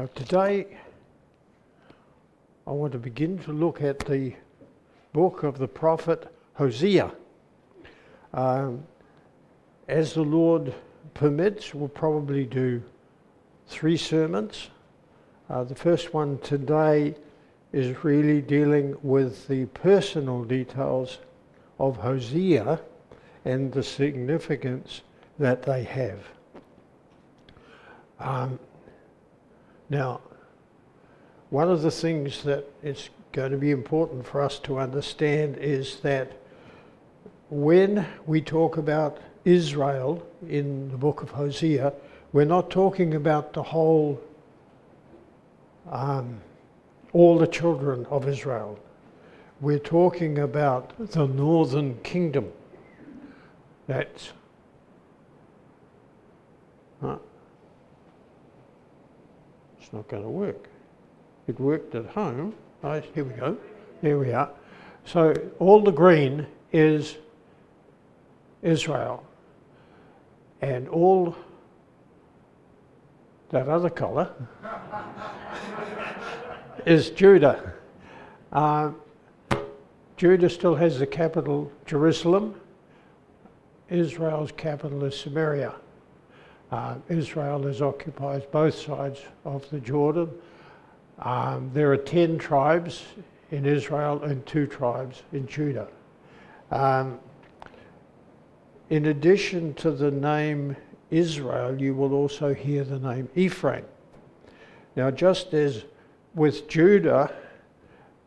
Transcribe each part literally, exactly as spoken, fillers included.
Now today I want to begin to look at the book of the prophet Hosea. Um, as the Lord permits, we'll probably do three sermons. Uh, the first one today is really dealing with the personal details of Hosea and the significance that they have. Um, Now, one of the things that it's going to be important for us to understand is that when we talk about Israel in the book of Hosea, we're not talking about the whole, um, all the children of Israel. We're talking about the northern kingdom. That's... Huh? It's not going to work. It worked at home. Nice. Here we go. There we are. So all the green is Israel. And all that other colour is Judah. Uh, Judah still has the capital, Jerusalem. Israel's capital is Samaria. Uh, Israel is, occupies both sides of the Jordan. Um, there are ten tribes in Israel and two tribes in Judah. Um, in addition to the name Israel, you will also hear the name Ephraim. Now, just as with Judah,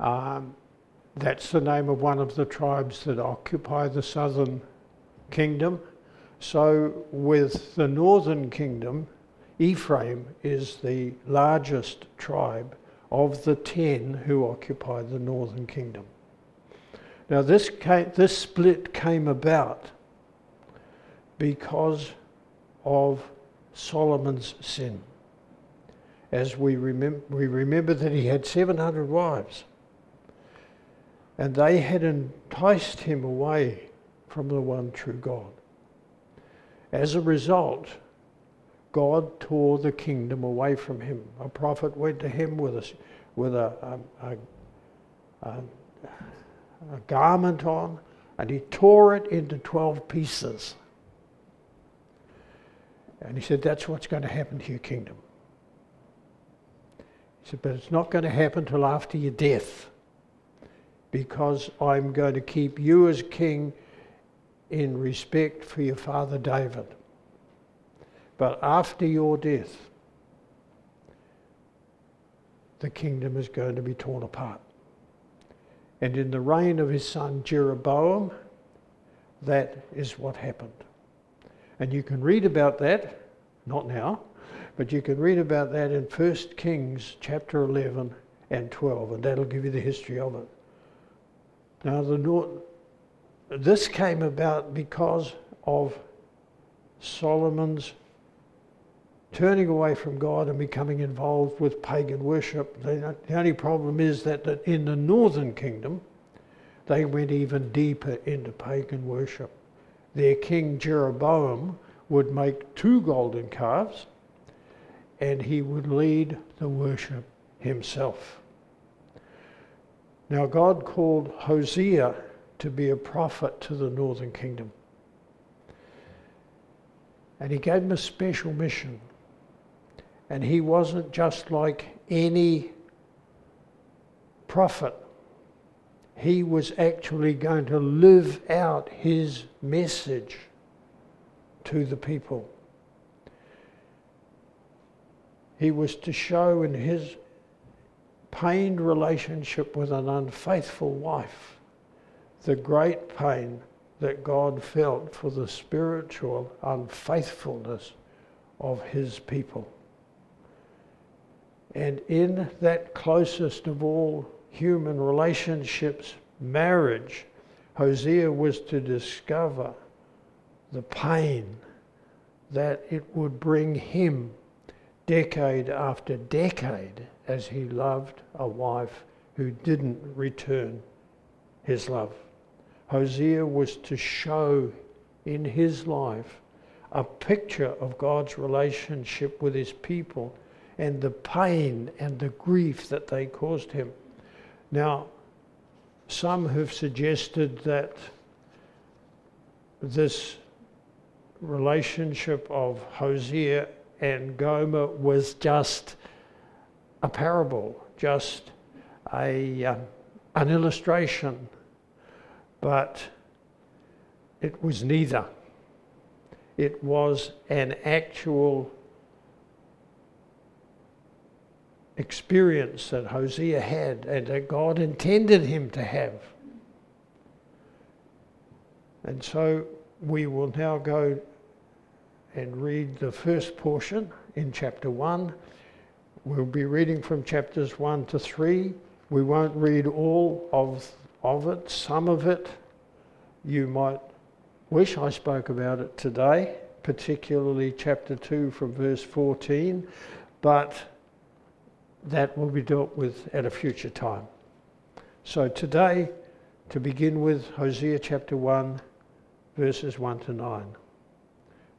um, that's the name of one of the tribes that occupy the southern kingdom. So with the northern kingdom, Ephraim is the largest tribe of the ten who occupy the northern kingdom. Now this came, this split came about because of Solomon's sin. As we remember, we remember that he had seven hundred wives, and they had enticed him away from the one true God. As a result, God tore the kingdom away from him. A prophet went to him with a, with a, a, a, a garment on, and he tore it into twelve pieces. And he said, that's what's going to happen to your kingdom. He said, but it's not going to happen till after your death, because I'm going to keep you as king in respect for your father David. But after your death, the kingdom is going to be torn apart. And in the reign of his son Jeroboam, that is what happened. And you can read about that, not now, but you can read about that in First Kings chapter eleven and twelve, and that'll give you the history of it. Now the north... This came about because of Solomon's turning away from God and becoming involved with pagan worship. The only problem is that in the northern kingdom, they went even deeper into pagan worship. Their king Jeroboam would make two golden calves, and he would lead the worship himself. Now God called Hosea to be a prophet to the northern kingdom. And he gave him a special mission. And he wasn't just like any prophet. He was actually going to live out his message to the people. He was to show in his pained relationship with an unfaithful wife the great pain that God felt for the spiritual unfaithfulness of his people. And in that closest of all human relationships, marriage, Hosea was to discover the pain that it would bring him decade after decade as he loved a wife who didn't return his love. Hosea was to show in his life a picture of God's relationship with his people and the pain and the grief that they caused him. Now, some have suggested that this relationship of Hosea and Gomer was just a parable, just a uh, an illustration, but it was neither. It was an actual experience that Hosea had and that God intended him to have. And so we will now go and read the first portion in chapter one. We'll be reading from chapters one to three. We won't read all of, of it. Some of it you might wish I spoke about it today, particularly chapter two from verse fourteen, but that will be dealt with at a future time. So today, to begin with, Hosea chapter one, verses one to nine.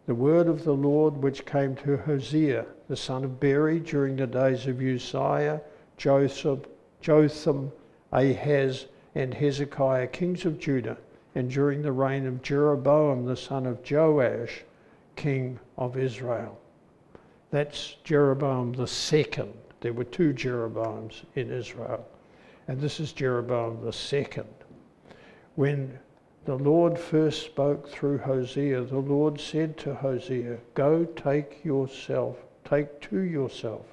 The word of the Lord which came to Hosea, the son of Beeri, during the days of Uzziah, Joseph, Jotham, Ahaz, and Hezekiah, kings of Judah, and during the reign of Jeroboam, the son of Joash, king of Israel. That's Jeroboam the second. There were two Jeroboams in Israel, and this is Jeroboam the second. When the Lord first spoke through Hosea, the Lord said to Hosea, "Go take yourself, take to yourself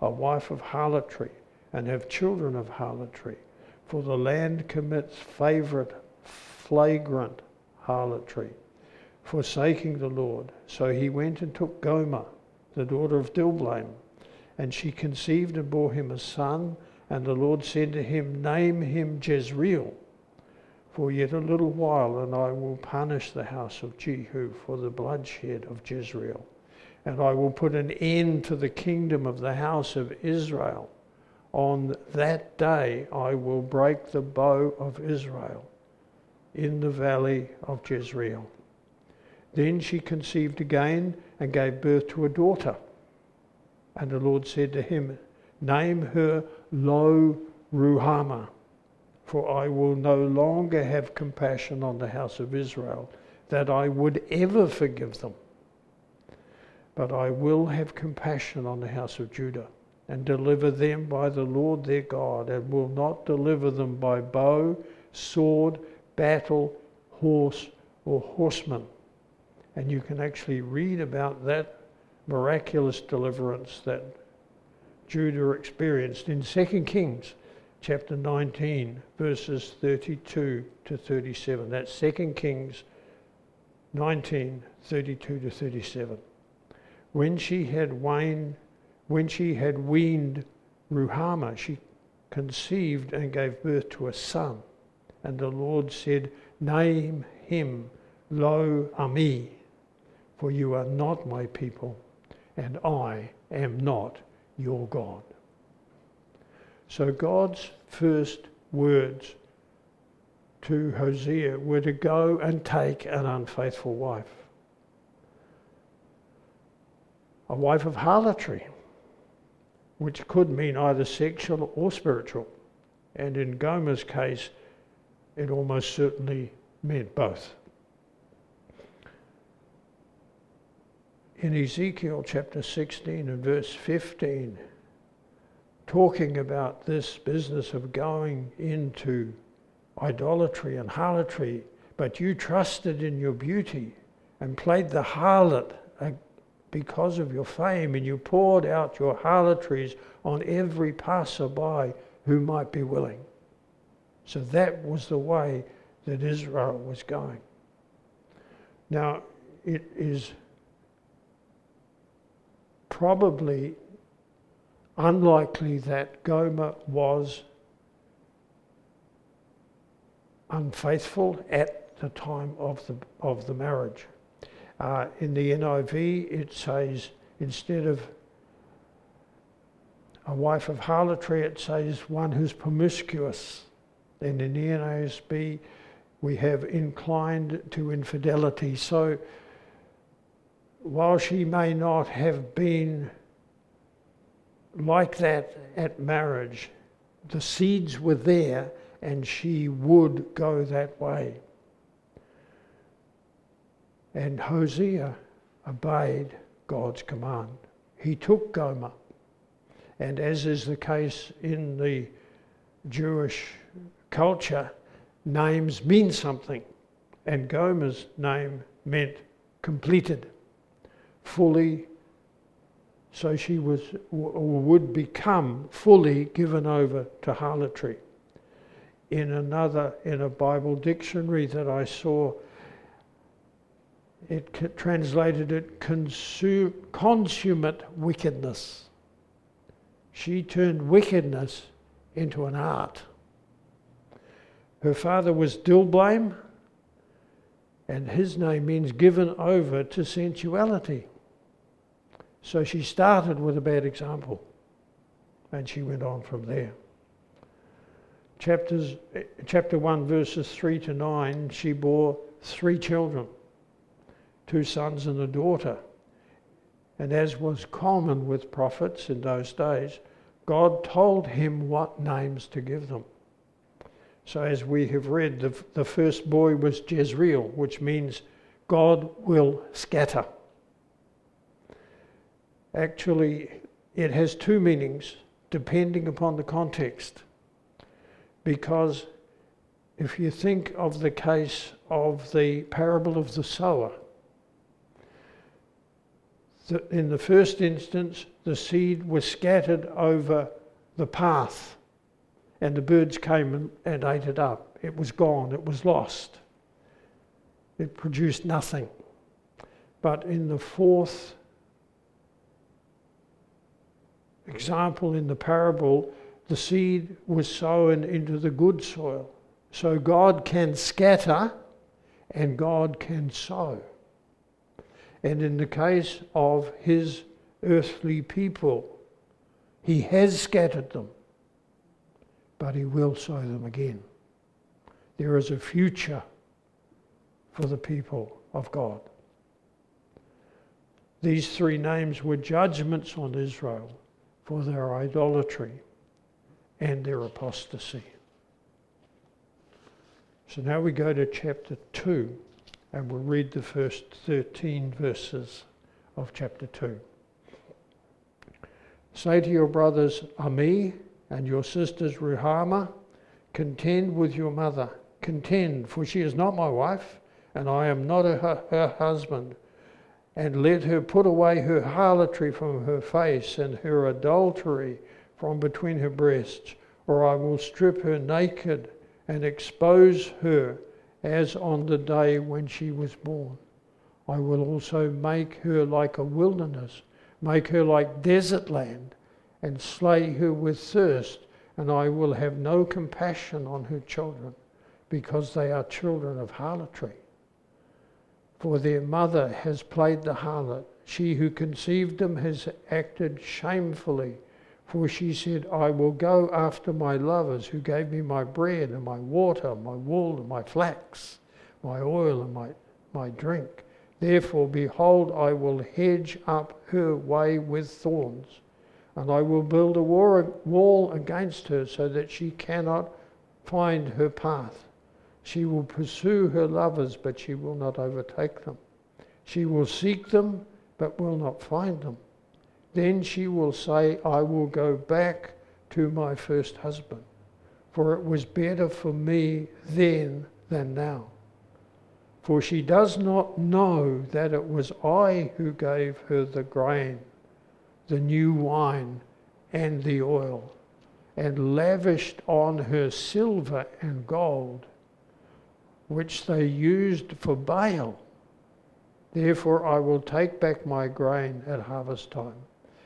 a wife of harlotry, and have children of harlotry, for the land commits favorite, flagrant harlotry, forsaking the Lord." So he went and took Gomer, the daughter of Diblaim, and she conceived and bore him a son, and the Lord said to him, "Name him Jezreel, for yet a little while, and I will punish the house of Jehu for the bloodshed of Jezreel, and I will put an end to the kingdom of the house of Israel. On that day I will break the bow of Israel in the valley of Jezreel." Then she conceived again and gave birth to a daughter. And the Lord said to him, "Name her Lo-Ruhamah, for I will no longer have compassion on the house of Israel, that I would ever forgive them. But I will have compassion on the house of Judah, and deliver them by the Lord their God, and will not deliver them by bow, sword, battle, horse, or horseman." And you can actually read about that miraculous deliverance that Judah experienced in Second Kings chapter nineteen, verses thirty-two to thirty-seven. That's Second Kings nineteen, thirty-two to thirty-seven. When she had waned, when she had weaned Ruhamah, she conceived and gave birth to a son. And the Lord said, "Name him Lo Ami, for you are not my people, and I am not your God." So God's first words to Hosea were to go and take an unfaithful wife, a wife of harlotry, which could mean either sexual or spiritual. And in Gomer's case, it almost certainly meant both. In Ezekiel chapter sixteen and verse fifteen, talking about this business of going into idolatry and harlotry, "But you trusted in your beauty and played the harlot because of your fame, and you poured out your harlotries on every passerby who might be willing." So that was the way that Israel was going. Now, it is probably unlikely that Gomer was unfaithful at the time of the of the marriage. Uh, in the N I V, it says, instead of a wife of harlotry, it says one who's promiscuous. And in the N A S B, we have inclined to infidelity. So while she may not have been like that at marriage. The seeds were there, and she would go that way. And Hosea obeyed God's command. He took Gomer. And as is the case in the Jewish culture, names mean something. And Gomer's name meant completed, fully, so she was or would become fully given over to harlotry. In another, in a Bible dictionary that I saw, it translated it consume, consummate wickedness. She turned wickedness into an art. Her father was Diblaim, and his name means given over to sensuality. So she started with a bad example, and she went on from there. Chapters, chapter one, verses three to nine, she bore three children, two sons and a daughter. And as was common with prophets in those days, God told him what names to give them. So as we have read, the, the first boy was Jezreel, which means God will scatter. Actually, it has two meanings depending upon the context. Because if you think of the case of the parable of the sower, the, in the first instance, the seed was scattered over the path, and the birds came and, and ate it up. It was gone, it was lost. It produced nothing. But in the fourth example in the parable, the seed was sown into the good soil. So God can scatter and God can sow. And in the case of his earthly people, he has scattered them, but he will sow them again. There is a future for the people of God. These three names were judgments on Israel for their idolatry and their apostasy. So now we go to chapter two. And we'll read the first thirteen verses of chapter two. Say to your brothers, Ami, and your sisters, Ruhamah, contend with your mother. Contend, for she is not my wife, and I am not her, her husband. And let her put away her harlotry from her face, and her adultery from between her breasts, or I will strip her naked and expose her, as on the day when she was born. I will also make her like a wilderness, make her like desert land, and slay her with thirst, and I will have no compassion on her children, because they are children of harlotry. For their mother has played the harlot. She who conceived them has acted shamefully, for she said, I will go after my lovers who gave me my bread and my water, my wool and my flax, my oil and my, my drink. Therefore, behold, I will hedge up her way with thorns, and I will build a wall against her so that she cannot find her path. She will pursue her lovers, but she will not overtake them. She will seek them, but will not find them. Then she will say, I will go back to my first husband, for it was better for me then than now. For she does not know that it was I who gave her the grain, the new wine, and the oil, and lavished on her silver and gold, which they used for Baal. Therefore I will take back my grain at harvest time,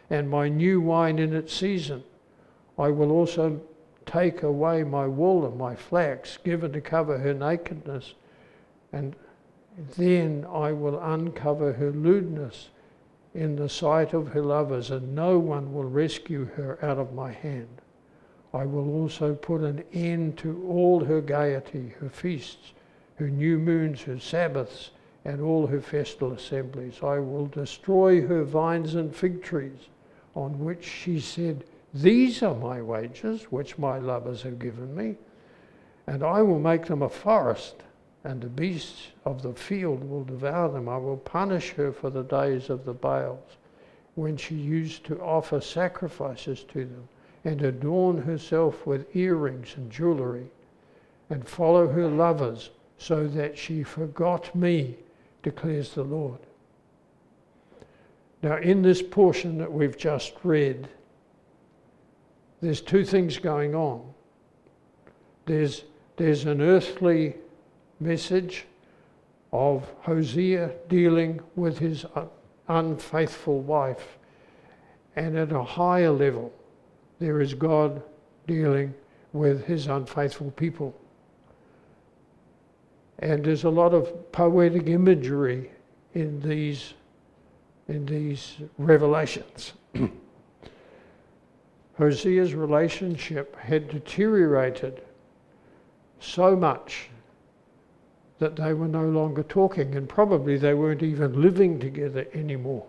and my new wine in its season. I will also take away my wool and my flax, given to cover her nakedness, and then I will uncover her lewdness in the sight of her lovers, and no one will rescue her out of my hand. I will also put an end to all her gaiety, her feasts, her new moons, her Sabbaths, and all her festal assemblies. I will destroy her vines and fig trees. on which she said, "These are my wages, which my lovers have given me, and I will make them a forest, and the beasts of the field will devour them. I will punish her for the days of the Baals, when she used to offer sacrifices to them, and adorn herself with earrings and jewelry, and follow her lovers, so that she forgot me, declares the Lord." Now, in this portion that we've just read, there's two things going on. There's, there's an earthly message of Hosea dealing with his unfaithful wife, and at a higher level, there is God dealing with his unfaithful people. And there's a lot of poetic imagery in these, in these revelations. Hosea's relationship had deteriorated so much that they were no longer talking, and probably they weren't even living together anymore.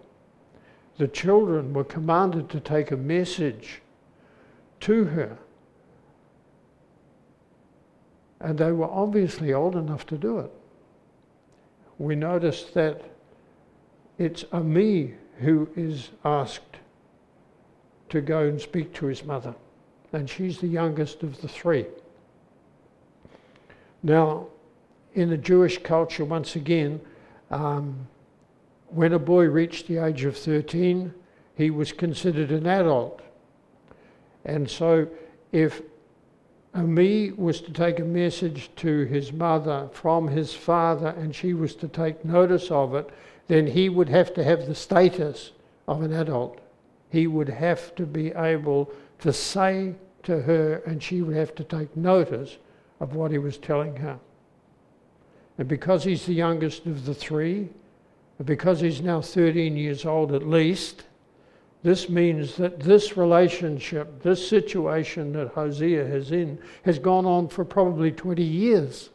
The children were commanded to take a message to her, and they were obviously old enough to do it. We notice that it's Ami who is asked to go and speak to his mother, and she's the youngest of the three. Now, in the Jewish culture, once again, um, when a boy reached the age of thirteen, he was considered an adult. And so if Ami was to take a message to his mother from his father, and she was to take notice of it, then he would have to have the status of an adult. He would have to be able to say to her, and she would have to take notice of what he was telling her. And because he's the youngest of the three, and because he's now thirteen years old at least, this means that this relationship, this situation that Hosea is in, has gone on for probably twenty years.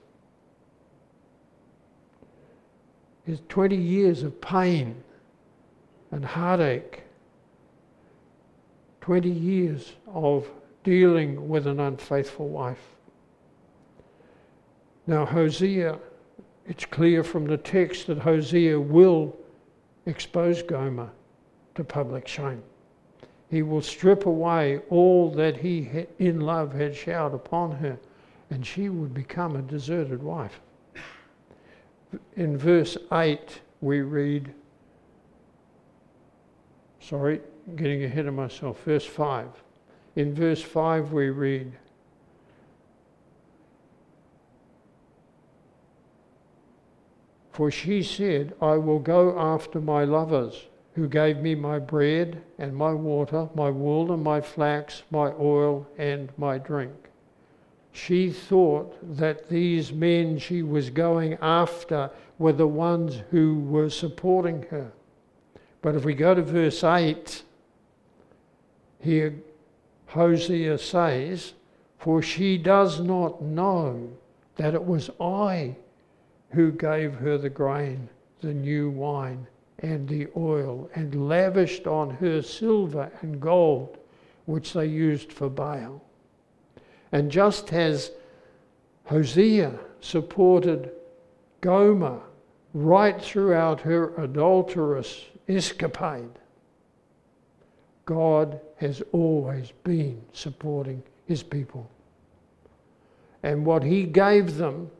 It's twenty years of pain and heartache, twenty years of dealing with an unfaithful wife. Now, Hosea, it's clear from the text that Hosea will expose Gomer to public shame. He will strip away all that he in love had showered upon her, and she would become a deserted wife. In verse eight, we read, sorry, getting ahead of myself, verse five. In verse five, we read, "For she said, I will go after my lovers, who gave me my bread and my water, my wool and my flax, my oil and my drink." She thought that these men she was going after were the ones who were supporting her. But if we go to verse eight, here Hosea says, "For she does not know that it was I who gave her the grain, the new wine, and the oil, and lavished on her silver and gold, which they used for Baal." And just as Hosea supported Gomer right throughout her adulterous escapade, God has always been supporting his people. And what he gave them,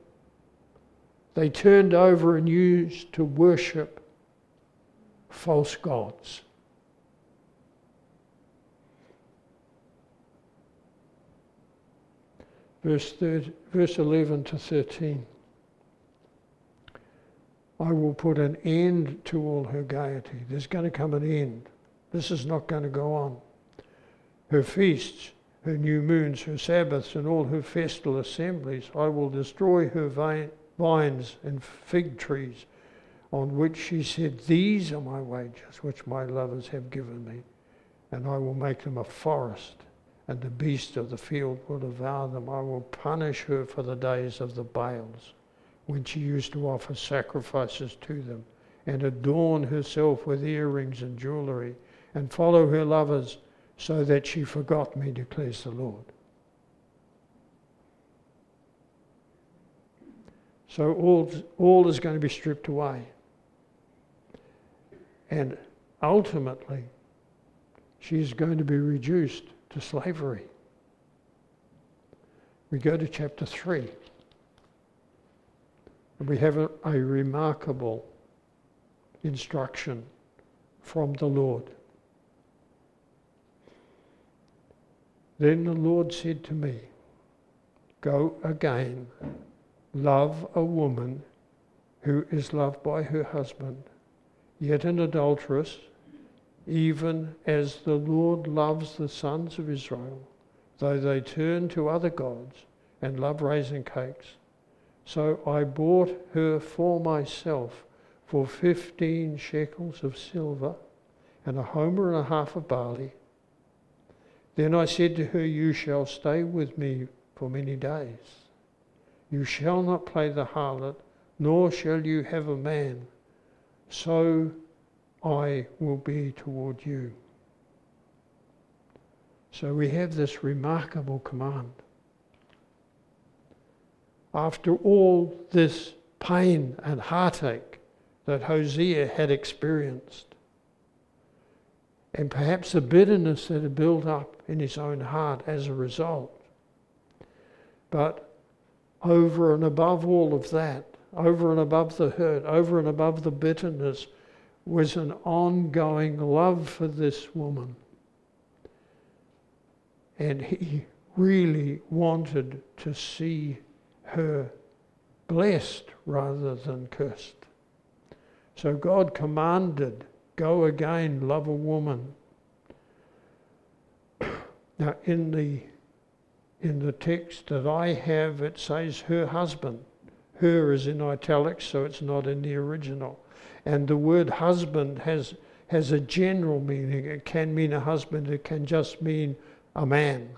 they turned over and used to worship false gods. Verse, thirty, verse eleven to thirteen. "I will put an end to all her gaiety." There's going to come an end. This is not going to go on. "Her feasts, her new moons, her Sabbaths, and all her festal assemblies. I will destroy her vines and fig trees, on which she said, 'These are my wages, which my lovers have given me,' and I will make them a forest, and the beasts of the field will devour them. I will punish her for the days of the Baals, when she used to offer sacrifices to them, and adorn herself with earrings and jewelry, and follow her lovers, so that she forgot me, declares the Lord. So all, all is going to be stripped away. And ultimately, she's going to be reduced to slavery. We go to chapter three. And we have a, a remarkable instruction from the Lord. Then the Lord said to me, "Go again, love a woman who is loved by her husband, yet an adulteress, even as the Lord loves the sons of Israel, though they turn to other gods and love raisin cakes. So I bought her for myself for fifteen shekels of silver and a homer and a half of barley. Then I said to her, you shall stay with me for many days. You shall not play the harlot, nor shall you have a man. So I will be toward you." So we have this remarkable command. After all this pain and heartache that Hosea had experienced, and perhaps the bitterness that had built up in his own heart as a result, but over and above all of that, over and above the hurt, over and above the bitterness, was an ongoing love for this woman. And he really wanted to see her blessed rather than cursed. So God commanded, go again, love a woman. Now in the in the text that I have, it says her husband. Her is in italics, so it's not in the original. And the word husband has has a general meaning. It can mean a husband, it can just mean a man.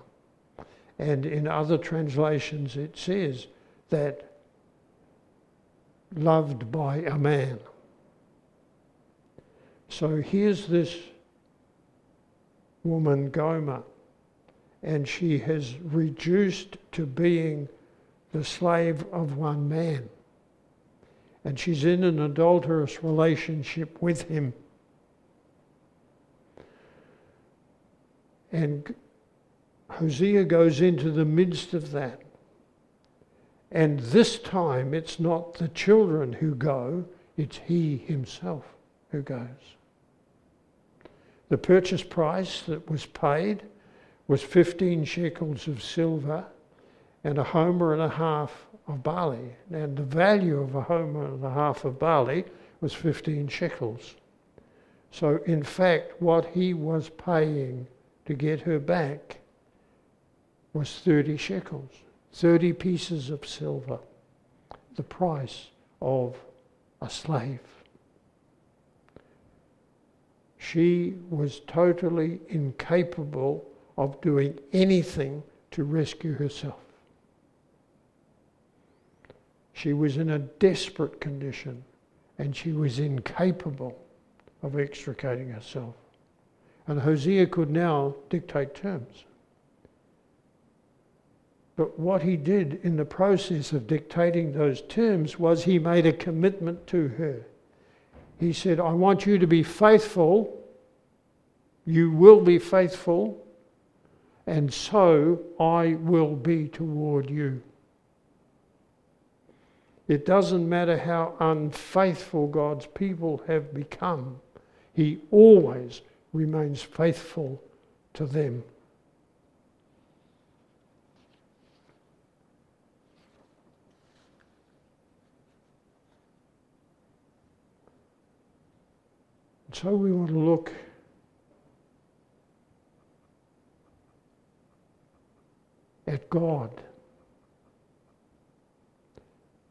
And in other translations it says that loved by a man. So here's this woman Gomer, and she has reduced to being the slave of one man. And she's in an adulterous relationship with him. And Hosea goes into the midst of that. And this time it's not the children who go, it's he himself who goes. The purchase price that was paid was fifteen shekels of silver and a homer and a half of barley. And the value of a homer and a half of barley was fifteen shekels. So in fact, what he was paying to get her back was thirty shekels, thirty pieces of silver, the price of a slave. She was totally incapable of doing anything to rescue herself. She was in a desperate condition, and she was incapable of extricating herself. And Hosea could now dictate terms. But what he did in the process of dictating those terms was he made a commitment to her. He said, I want you to be faithful. You will be faithful. And so I will be toward you. It doesn't matter how unfaithful God's people have become. He always remains faithful to them. So we want to look at God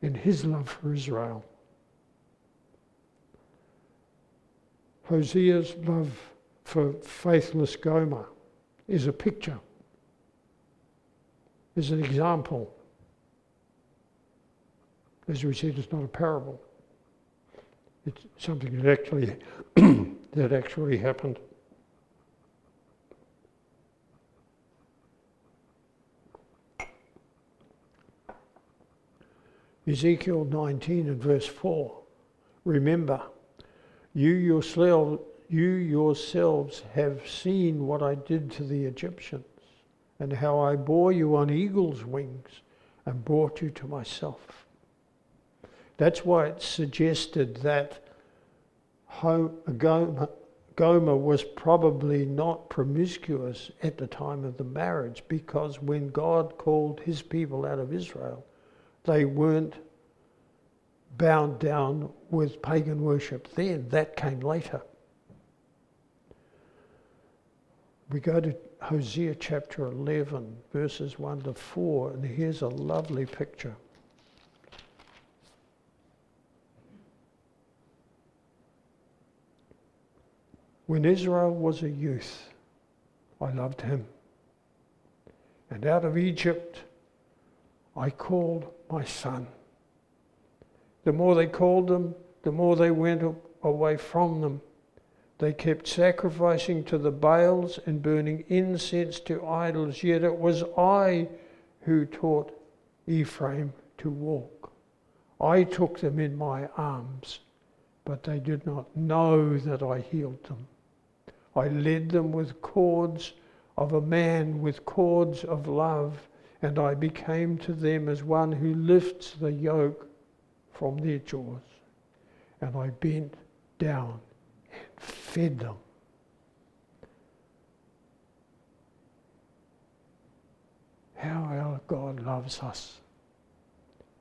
and his love for Israel. Hosea's love for faithless Gomer is a picture, is an example. As we said, it's not a parable. It's something that actually that actually happened. Ezekiel nineteen and verse four. Remember, you yourself, you yourselves have seen what I did to the Egyptians, and how I bore you on eagle's wings and brought you to myself. That's why it's suggested that Gomer was probably not promiscuous at the time of the marriage, because when God called his people out of Israel, they weren't bound down with pagan worship then. That came later. We go to Hosea chapter eleven, verses one to four, and here's a lovely picture. When Israel was a youth, I loved him, and out of Egypt I called my son. The more they called them, the more they went away from them. They kept sacrificing to the Baals and burning incense to idols, yet it was I who taught Ephraim to walk. I took them in my arms, but they did not know that I healed them. I led them with cords of a man, with cords of love, and I became to them as one who lifts the yoke from their jaws. And I bent down and fed them. How our God loves us.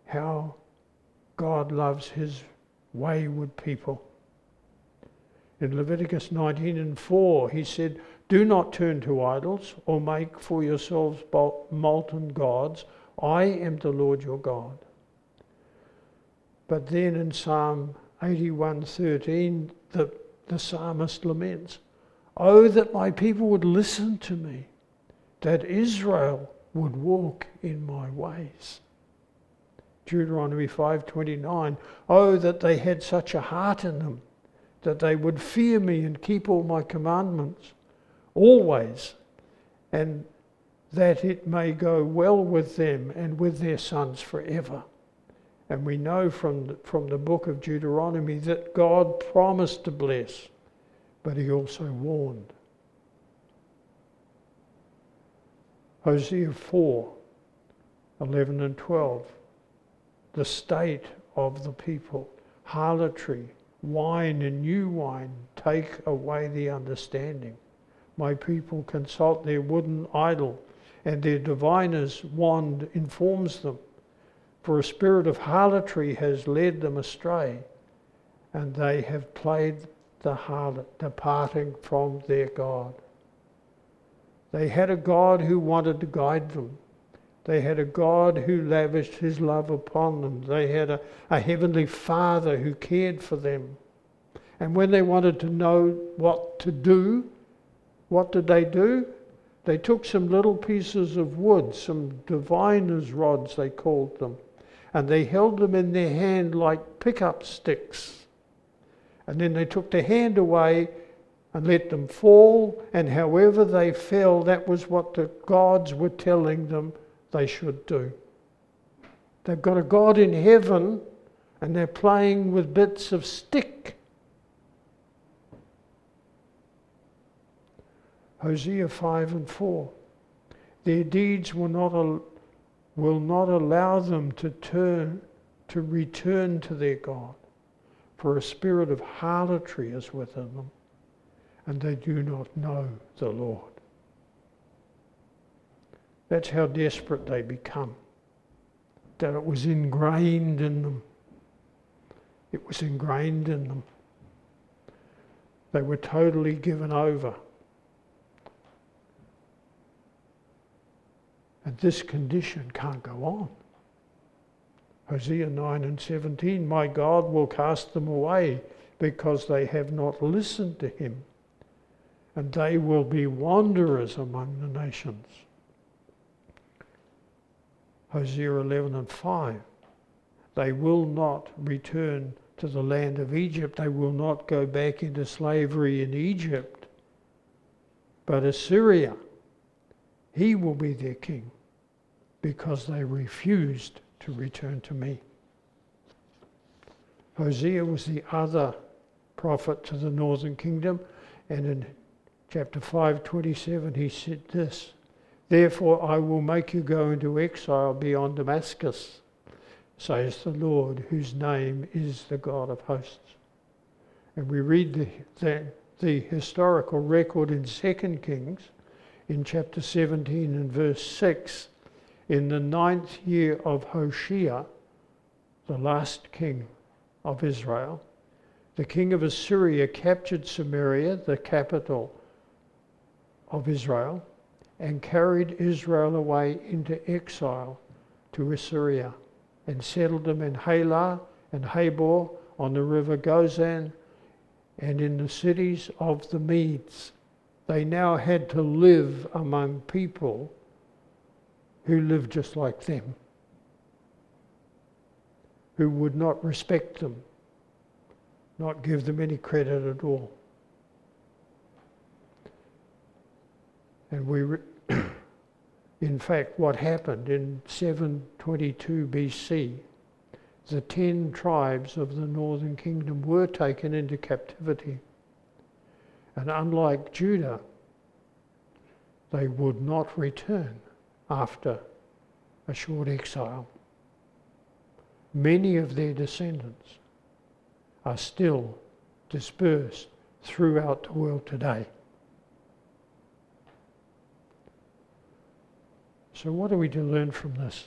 How God loves his wayward people. In Leviticus nineteen and four, he said, do not turn to idols or make for yourselves molten gods. I am the Lord your God. But then in Psalm eighty-one thirteen, the, the psalmist laments, oh, that my people would listen to me, that Israel would walk in my ways. Deuteronomy five twenty-nine, oh, that they had such a heart in them, that they would fear me and keep all my commandments always, and that it may go well with them and with their sons forever. And we know from the, from the book of Deuteronomy that God promised to bless, but he also warned. Hosea four, eleven and twelve, the state of the people, harlotry, wine and new wine take away the understanding. My people consult their wooden idol, and their diviner's wand informs them. For a spirit of harlotry has led them astray, and they have played the harlot, departing from their God. They had a God who wanted to guide them. They had a God who lavished his love upon them. They had a, a heavenly Father who cared for them. And when they wanted to know what to do, what did they do? They took some little pieces of wood, some diviner's rods they called them, and they held them in their hand like pickup sticks. And then they took their hand away and let them fall, and however they fell, that was what the gods were telling them they should do. They've got a God in heaven, and they're playing with bits of stick. Hosea five and four, their deeds will not, al- will not allow them to turn, to return to their God, for a spirit of harlotry is within them, and they do not know the Lord. That's how desperate they become, that it was ingrained in them. It was ingrained in them. They were totally given over. And this condition can't go on. Hosea nine and seventeen, my God will cast them away because they have not listened to him, and they will be wanderers among the nations. Hosea eleven and five, they will not return to the land of Egypt. They will not go back into slavery in Egypt, but Assyria, he will be their king, because they refused to return to me. Hosea was the other prophet to the northern kingdom, and in chapter five twenty-seven he said this: "Therefore I will make you go into exile beyond Damascus, says the Lord, whose name is the God of hosts." And we read the, the, the historical record in Second Kings, in chapter seventeen and verse six, in the ninth year of Hosea, the last king of Israel, the king of Assyria captured Samaria, the capital of Israel, and carried Israel away into exile to Assyria, and settled them in Halah and Habor on the river Gozan, and in the cities of the Medes. They now had to live among people who lived just like them, who would not respect them, not give them any credit at all. And we, re- in fact, what happened in seven twenty-two B C, the ten tribes of the northern kingdom were taken into captivity. And unlike Judah, they would not return after a short exile. Many of their descendants are still dispersed throughout the world today. So what are we to learn from this?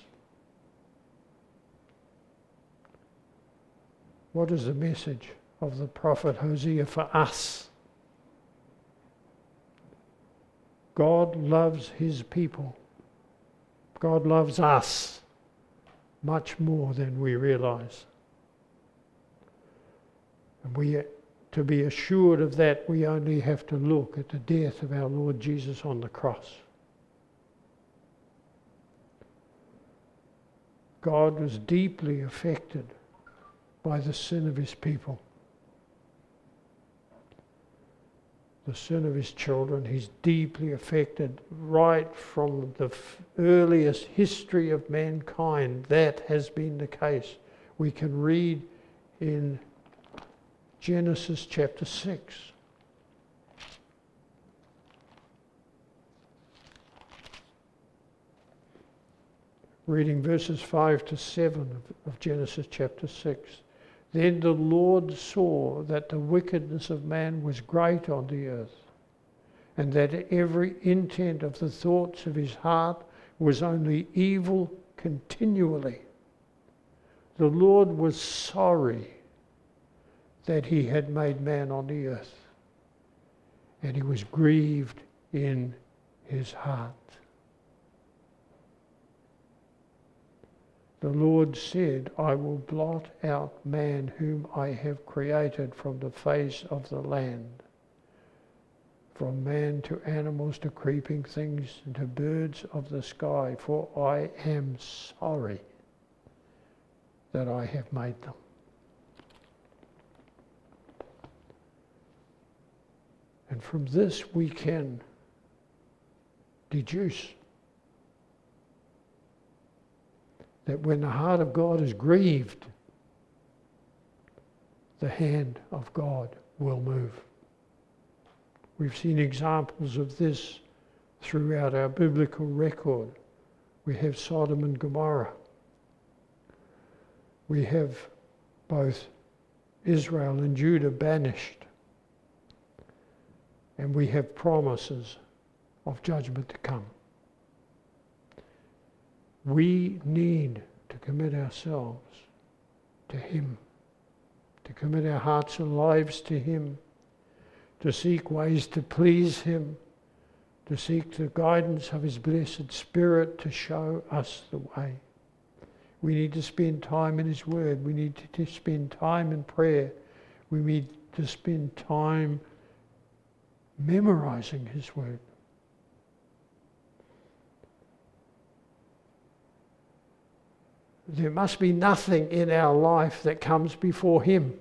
What is the message of the prophet Hosea for us? God loves his people. God loves us much more than we realize. And we, to be assured of that, we only have to look at the death of our Lord Jesus on the cross. God was deeply affected by the sin of his people, the sin of his children. He's deeply affected right from the f- earliest history of mankind. That has been the case. We can read in Genesis chapter six. Reading verses five to seven of Genesis chapter six. "Then the Lord saw that the wickedness of man was great on the earth, and that every intent of the thoughts of his heart was only evil continually. The Lord was sorry that he had made man on the earth, and he was grieved in his heart." The Lord said, "I will blot out man whom I have created from the face of the land, from man to animals to creeping things and to birds of the sky, for I am sorry that I have made them." And from this we can deduce that when the heart of God is grieved, the hand of God will move. We've seen examples of this throughout our biblical record. We have Sodom and Gomorrah. We have both Israel and Judah banished. And we have promises of judgment to come. We need to commit ourselves to him, to commit our hearts and lives to him, to seek ways to please him, to seek the guidance of his blessed Spirit to show us the way. We need to spend time in his word. We need to spend time in prayer. We need to spend time memorizing his word. There must be nothing in our life that comes before him.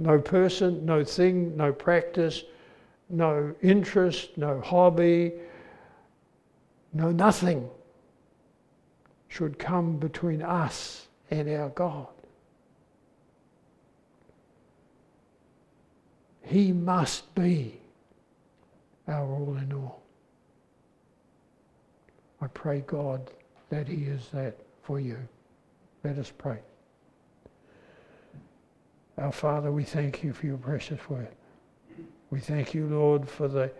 No person, no thing, no practice, no interest, no hobby, no nothing should come between us and our God. He must be our all in all. I pray, God, that He is that for you. Let us pray. Our Father, we thank you for your precious word. We thank you, Lord, for the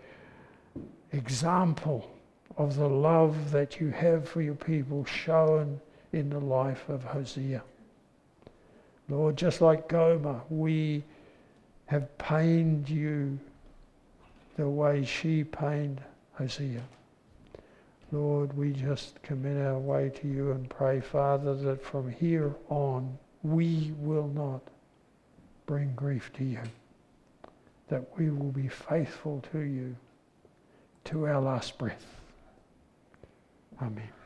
example of the love that you have for your people shown in the life of Hosea. Lord, just like Gomer, we have pained you the way she pained Hosea. Lord, we just commit our way to you and pray, Father, that from here on we will not bring grief to you, that we will be faithful to you to our last breath. Amen.